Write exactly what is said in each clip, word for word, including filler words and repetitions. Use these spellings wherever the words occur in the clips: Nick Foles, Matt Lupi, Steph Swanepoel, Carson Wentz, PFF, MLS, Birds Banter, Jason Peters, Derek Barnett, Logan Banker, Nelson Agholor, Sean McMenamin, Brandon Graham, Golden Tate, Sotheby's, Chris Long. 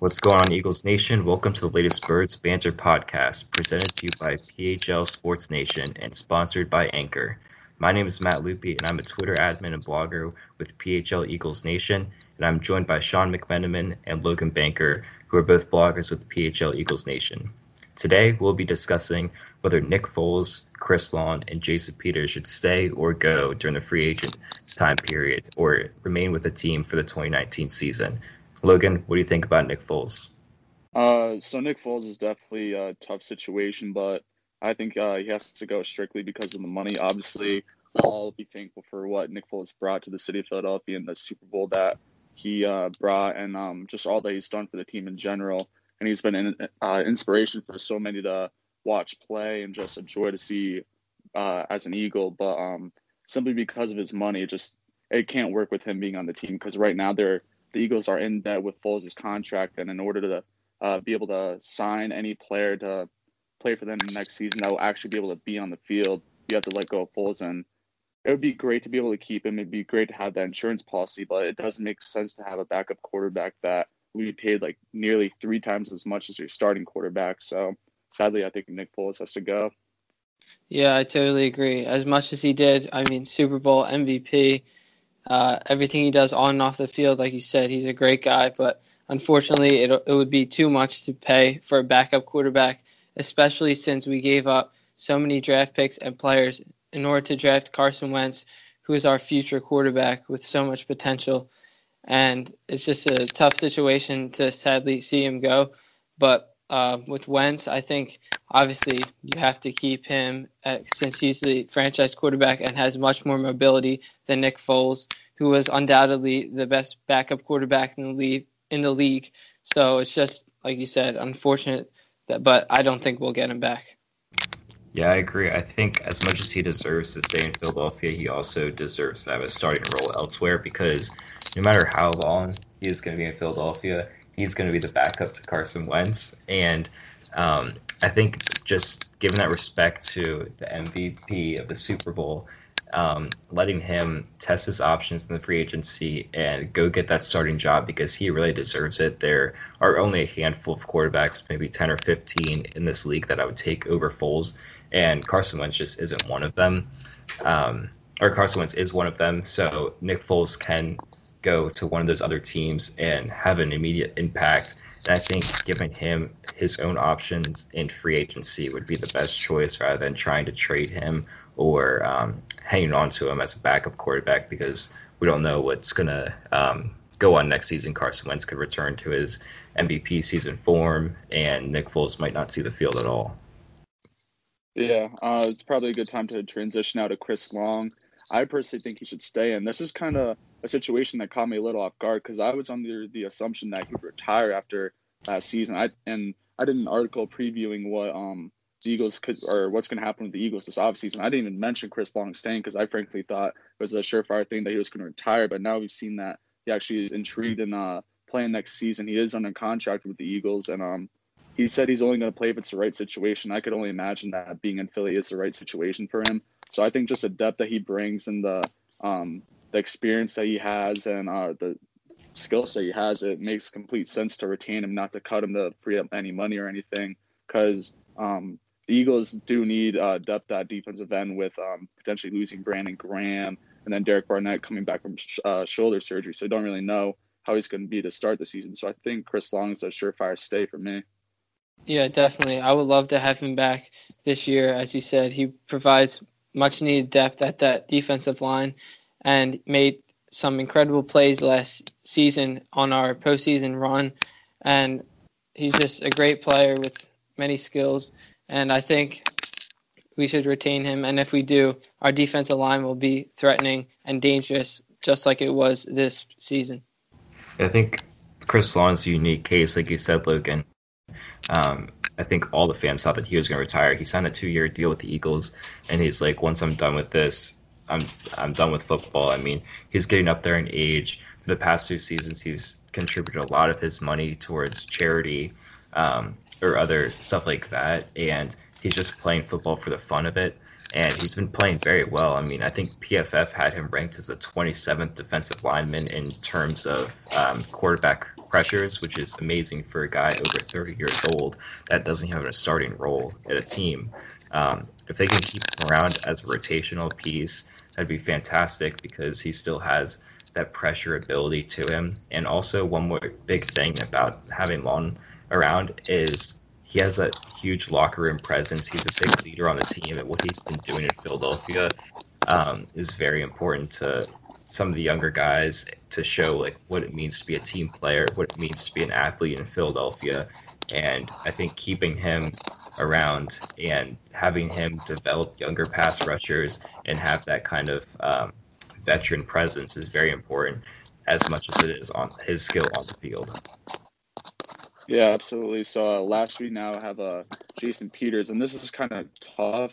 What's going on, Eagles Nation? Welcome to the latest Birds Banter podcast, presented to you by P H L Sports Nation and sponsored by Anchor. My name is Matt Lupi, and I'm a Twitter admin and blogger with P H L Eagles Nation, and I'm joined by Sean McMenamin and Logan Banker, who are both bloggers with P H L Eagles Nation. Today, we'll be discussing whether Nick Foles, Chris Long, and Jason Peters should stay or go during the free agent time period or remain with the team for the twenty nineteen season. Logan, what do you think about Nick Foles? Uh, so Nick Foles is definitely a tough situation, but I think uh, he has to go strictly because of the money. Obviously, we'll all be thankful for what Nick Foles brought to the city of Philadelphia and the Super Bowl that he uh, brought, and um, just all that he's done for the team in general. And he's been an uh, inspiration for so many to watch play and just a joy to see uh, as an Eagle. But um, simply because of his money, it just it can't work with him being on the team, because right now they're the Eagles are in debt with Foles' contract, and in order to uh, be able to sign any player to play for them next season that will actually be able to be on the field, you have to let go of Foles. And it would be great to be able to keep him. It'd be great to have that insurance policy, but it doesn't make sense to have a backup quarterback that will be paid like nearly three times as much as your starting quarterback. So sadly, I think Nick Foles has to go. Yeah, I totally agree. As much as he did, I mean, Super Bowl M V P, Uh, everything he does on and off the field, like you said, he's a great guy. But unfortunately, it it would be too much to pay for a backup quarterback, especially since we gave up so many draft picks and players in order to draft Carson Wentz, who is our future quarterback with so much potential. And it's just a tough situation to sadly see him go. But uh, with Wentz, I think obviously you have to keep him at, since he's the franchise quarterback and has much more mobility than Nick Foles, who was undoubtedly the best backup quarterback in the league. In the league. So it's just, like you said, unfortunate, that, but I don't think we'll get him back. Yeah, I agree. I think as much as he deserves to stay in Philadelphia, he also deserves to have a starting role elsewhere, because no matter how long he is going to be in Philadelphia, he's going to be the backup to Carson Wentz. And um, I think just giving that respect to the M V P of the Super Bowl, Um, letting him test his options in the free agency and go get that starting job, because he really deserves it. There are only a handful of quarterbacks, maybe ten or fifteen in this league, that I would take over Foles, and Carson Wentz just isn't one of them. Um, or Carson Wentz is one of them, so Nick Foles can go to one of those other teams and have an immediate impact. And I think giving him his own options in free agency would be the best choice, rather than trying to trade him or um, hanging on to him as a backup quarterback, because we don't know what's going to um, go on next season. Carson Wentz could return to his M V P season form, and Nick Foles might not see the field at all. Yeah, uh, it's probably a good time to transition out to Chris Long. I personally think he should stay in. This is kind of a situation that caught me a little off guard, because I was under the assumption that he'd retire after last season. I and I did an article previewing what um, the Eagles could, or what's going to happen with the Eagles this offseason. I didn't even mention Chris Long staying, because I frankly thought it was a surefire thing that he was going to retire. But now we've seen that he actually is intrigued in uh, playing next season. He is under contract with the Eagles, and um, he said he's only going to play if it's the right situation. I could only imagine that being in Philly is the right situation for him. So I think just the depth that he brings and the um, the experience that he has and uh, the skill set he has, it makes complete sense to retain him, not to cut him to free up any money or anything, because um, the Eagles do need uh, depth at defensive end with um, potentially losing Brandon Graham and then Derek Barnett coming back from sh- uh, shoulder surgery. So I don't really know how he's going to be to start the season. So I think Chris Long is a surefire stay for me. Yeah, definitely. I would love to have him back this year. As you said, he provides much-needed depth at that defensive line and made some incredible plays last season on our postseason run. And he's just a great player with many skills. And I think we should retain him. And if we do, our defensive line will be threatening and dangerous, just like it was this season. I think Chris Long's a unique case, like you said, Luke. And um, I think all the fans thought that he was going to retire. He signed a two-year deal with the Eagles, and he's like, once I'm done with this, I'm I'm done with football. I mean, he's getting up there in age. For the past two seasons, he's contributed a lot of his money towards charity um, or other stuff like that, and he's just playing football for the fun of it, and he's been playing very well. I mean, I think P F F had him ranked as the twenty-seventh defensive lineman in terms of um, quarterback pressures, which is amazing for a guy over thirty years old that doesn't have a starting role at a team. Um, if they can keep him around as a rotational piece, that'd be fantastic because he still has that pressure ability to him. And also one more big thing about having Long around is he has a huge locker room presence. He's a big leader on the team, and what he's been doing in Philadelphia um, is very important to some of the younger guys to show like what it means to be a team player, what it means to be an athlete in Philadelphia. And I think keeping him around and having him develop younger pass rushers and have that kind of um, veteran presence is very important as much as it is on his skill on the field. Yeah, absolutely. So uh, last we now have uh, Jason Peters, and this is kind of tough,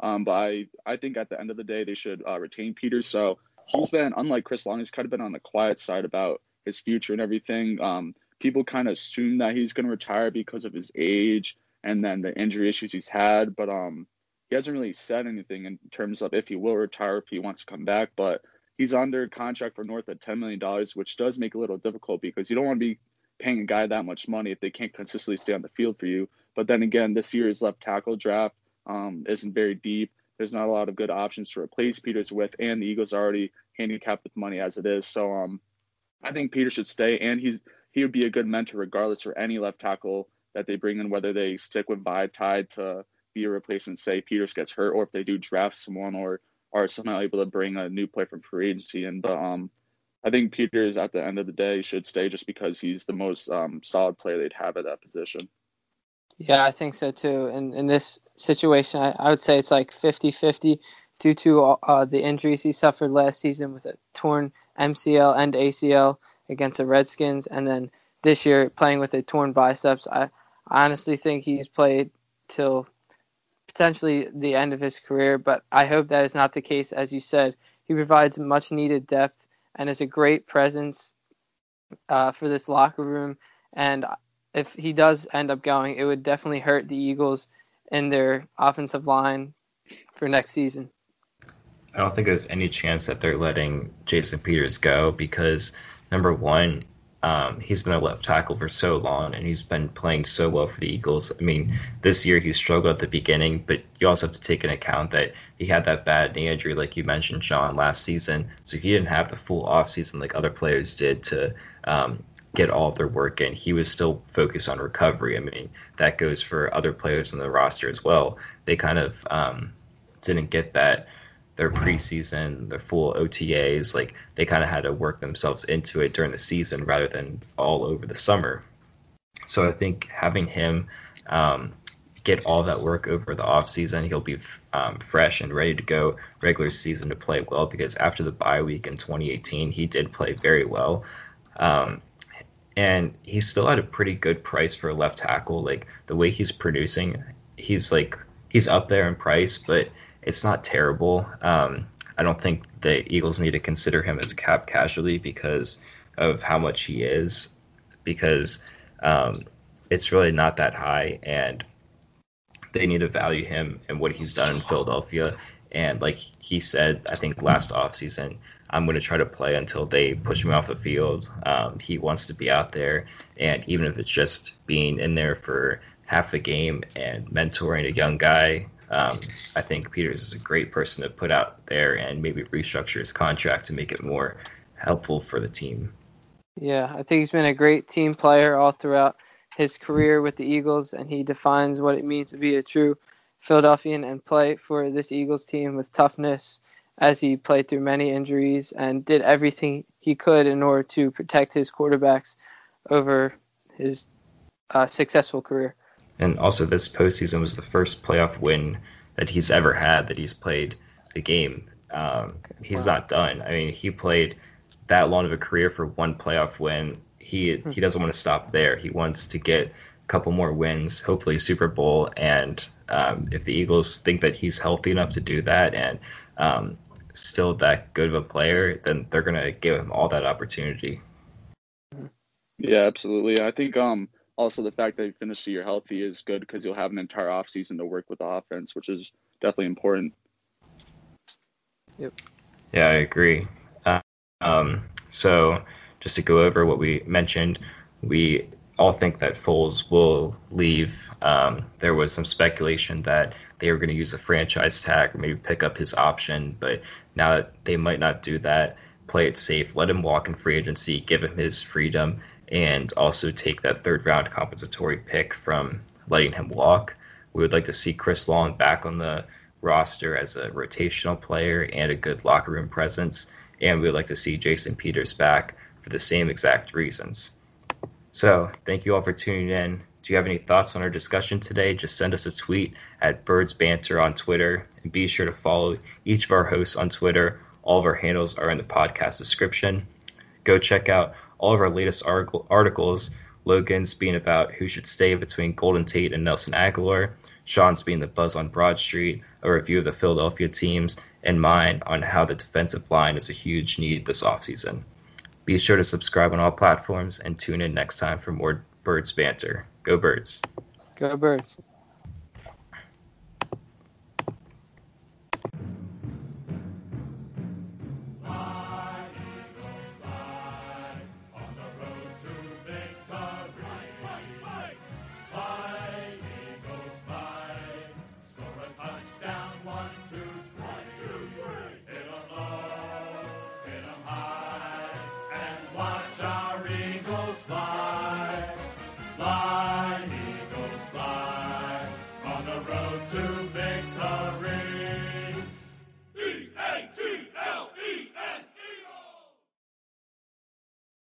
um, but I, I think at the end of the day they should uh, retain Peters. So he's been, unlike Chris Long, he's kind of been on the quiet side about his future and everything. Um, people kind of assume that he's going to retire because of his age and then the injury issues he's had, but um, he hasn't really said anything in terms of if he will retire, if he wants to come back. But he's under contract for north of ten million dollars, which does make it a little difficult because you don't want to be paying a guy that much money if they can't consistently stay on the field for you. But then again, this year's left tackle draft um, isn't very deep. There's not a lot of good options to replace Peters with, and the Eagles are already handicapped with money as it is. So um, I think Peters should stay, and he's he would be a good mentor regardless for any left tackle that they bring in, whether they stick with Vitae to be a replacement, say Peters gets hurt, or if they do draft someone or are somehow able to bring a new player from free agency. And the um, I think Peters, at the end of the day, should stay just because he's the most um, solid player they'd have at that position. Yeah, I think so, too. And in, in this situation, I, I would say it's like fifty-fifty due to uh, the injuries he suffered last season with a torn M C L and A C L against the Redskins. And then this year, playing with a torn biceps. I, I honestly think he's played till potentially the end of his career, but I hope that is not the case. As you said, he provides much-needed depth and is a great presence uh, for this locker room. And if he does end up going, it would definitely hurt the Eagles in their offensive line for next season. I don't think there's any chance that they're letting Jason Peters go because, number one, um, he's been a left tackle for so long, and he's been playing so well for the Eagles. I mean, this year he struggled at the beginning, but you also have to take into account that he had that bad knee injury, like you mentioned, Sean, last season. So he didn't have the full offseason like other players did to um, get all of their work in. He was still focused on recovery. I mean, that goes for other players on the roster as well. They kind of um, didn't get that. Their preseason, their full O T As, like they kind of had to work themselves into it during the season rather than all over the summer. So I think having him um, get all that work over the offseason, he'll be um, fresh and ready to go regular season to play well, because after the bye week in twenty eighteen, he did play very well. Um, and he's still at a pretty good price for a left tackle. Like the way he's producing, he's like, he's up there in price, but it's not terrible. Um, I don't think the Eagles need to consider him as a cap casualty because of how much he is, because um, it's really not that high, and they need to value him and what he's done in Philadelphia. And like he said, I think last offseason, I'm going to try to play until they push me off the field. Um, he wants to be out there, and even if it's just being in there for half the game and mentoring a young guy, Um, I think Peters is a great person to put out there and maybe restructure his contract to make it more helpful for the team. Yeah, I think he's been a great team player all throughout his career with the Eagles, and he defines what it means to be a true Philadelphian and play for this Eagles team with toughness, as he played through many injuries and did everything he could in order to protect his quarterbacks over his uh, successful career. And also, this postseason was the first playoff win that he's ever had that he's played the game. Um, he's wow. not done. I mean, he played that long of a career for one playoff win. He he doesn't want to stop there. He wants to get a couple more wins, hopefully Super Bowl. And um, if the Eagles think that he's healthy enough to do that and um, still that good of a player, then they're going to give him all that opportunity. Yeah, absolutely. I think um, also the fact that he finished the year healthy is good because you'll have an entire offseason to work with the offense, which is definitely important. Yep. Yeah, I agree. Uh, um, so just to go over what we mentioned, we all think that Foles will leave. Um, there was some speculation that they were going to use a franchise tag or maybe pick up his option, but now that they might not do that, play it safe, let him walk in free agency, give him his freedom, and also take that third-round compensatory pick from letting him walk. We would like to see Chris Long back on the roster as a rotational player and a good locker room presence, and we would like to see Jason Peters back for the same exact reasons. So thank you all for tuning in. Do you have any thoughts on our discussion today? Just send us a tweet at Birds Banter on Twitter, and be sure to follow each of our hosts on Twitter. All of our handles are in the podcast description. Go check out all of our latest article, articles, Logan's being about who should stay between Golden Tate and Nelson Agholor, Sean's being the buzz on Broad Street, a review of the Philadelphia teams, and mine on how the defensive line is a huge need this offseason. Be sure to subscribe on all platforms and tune in next time for more Birds Banter. Go Birds. Go Birds.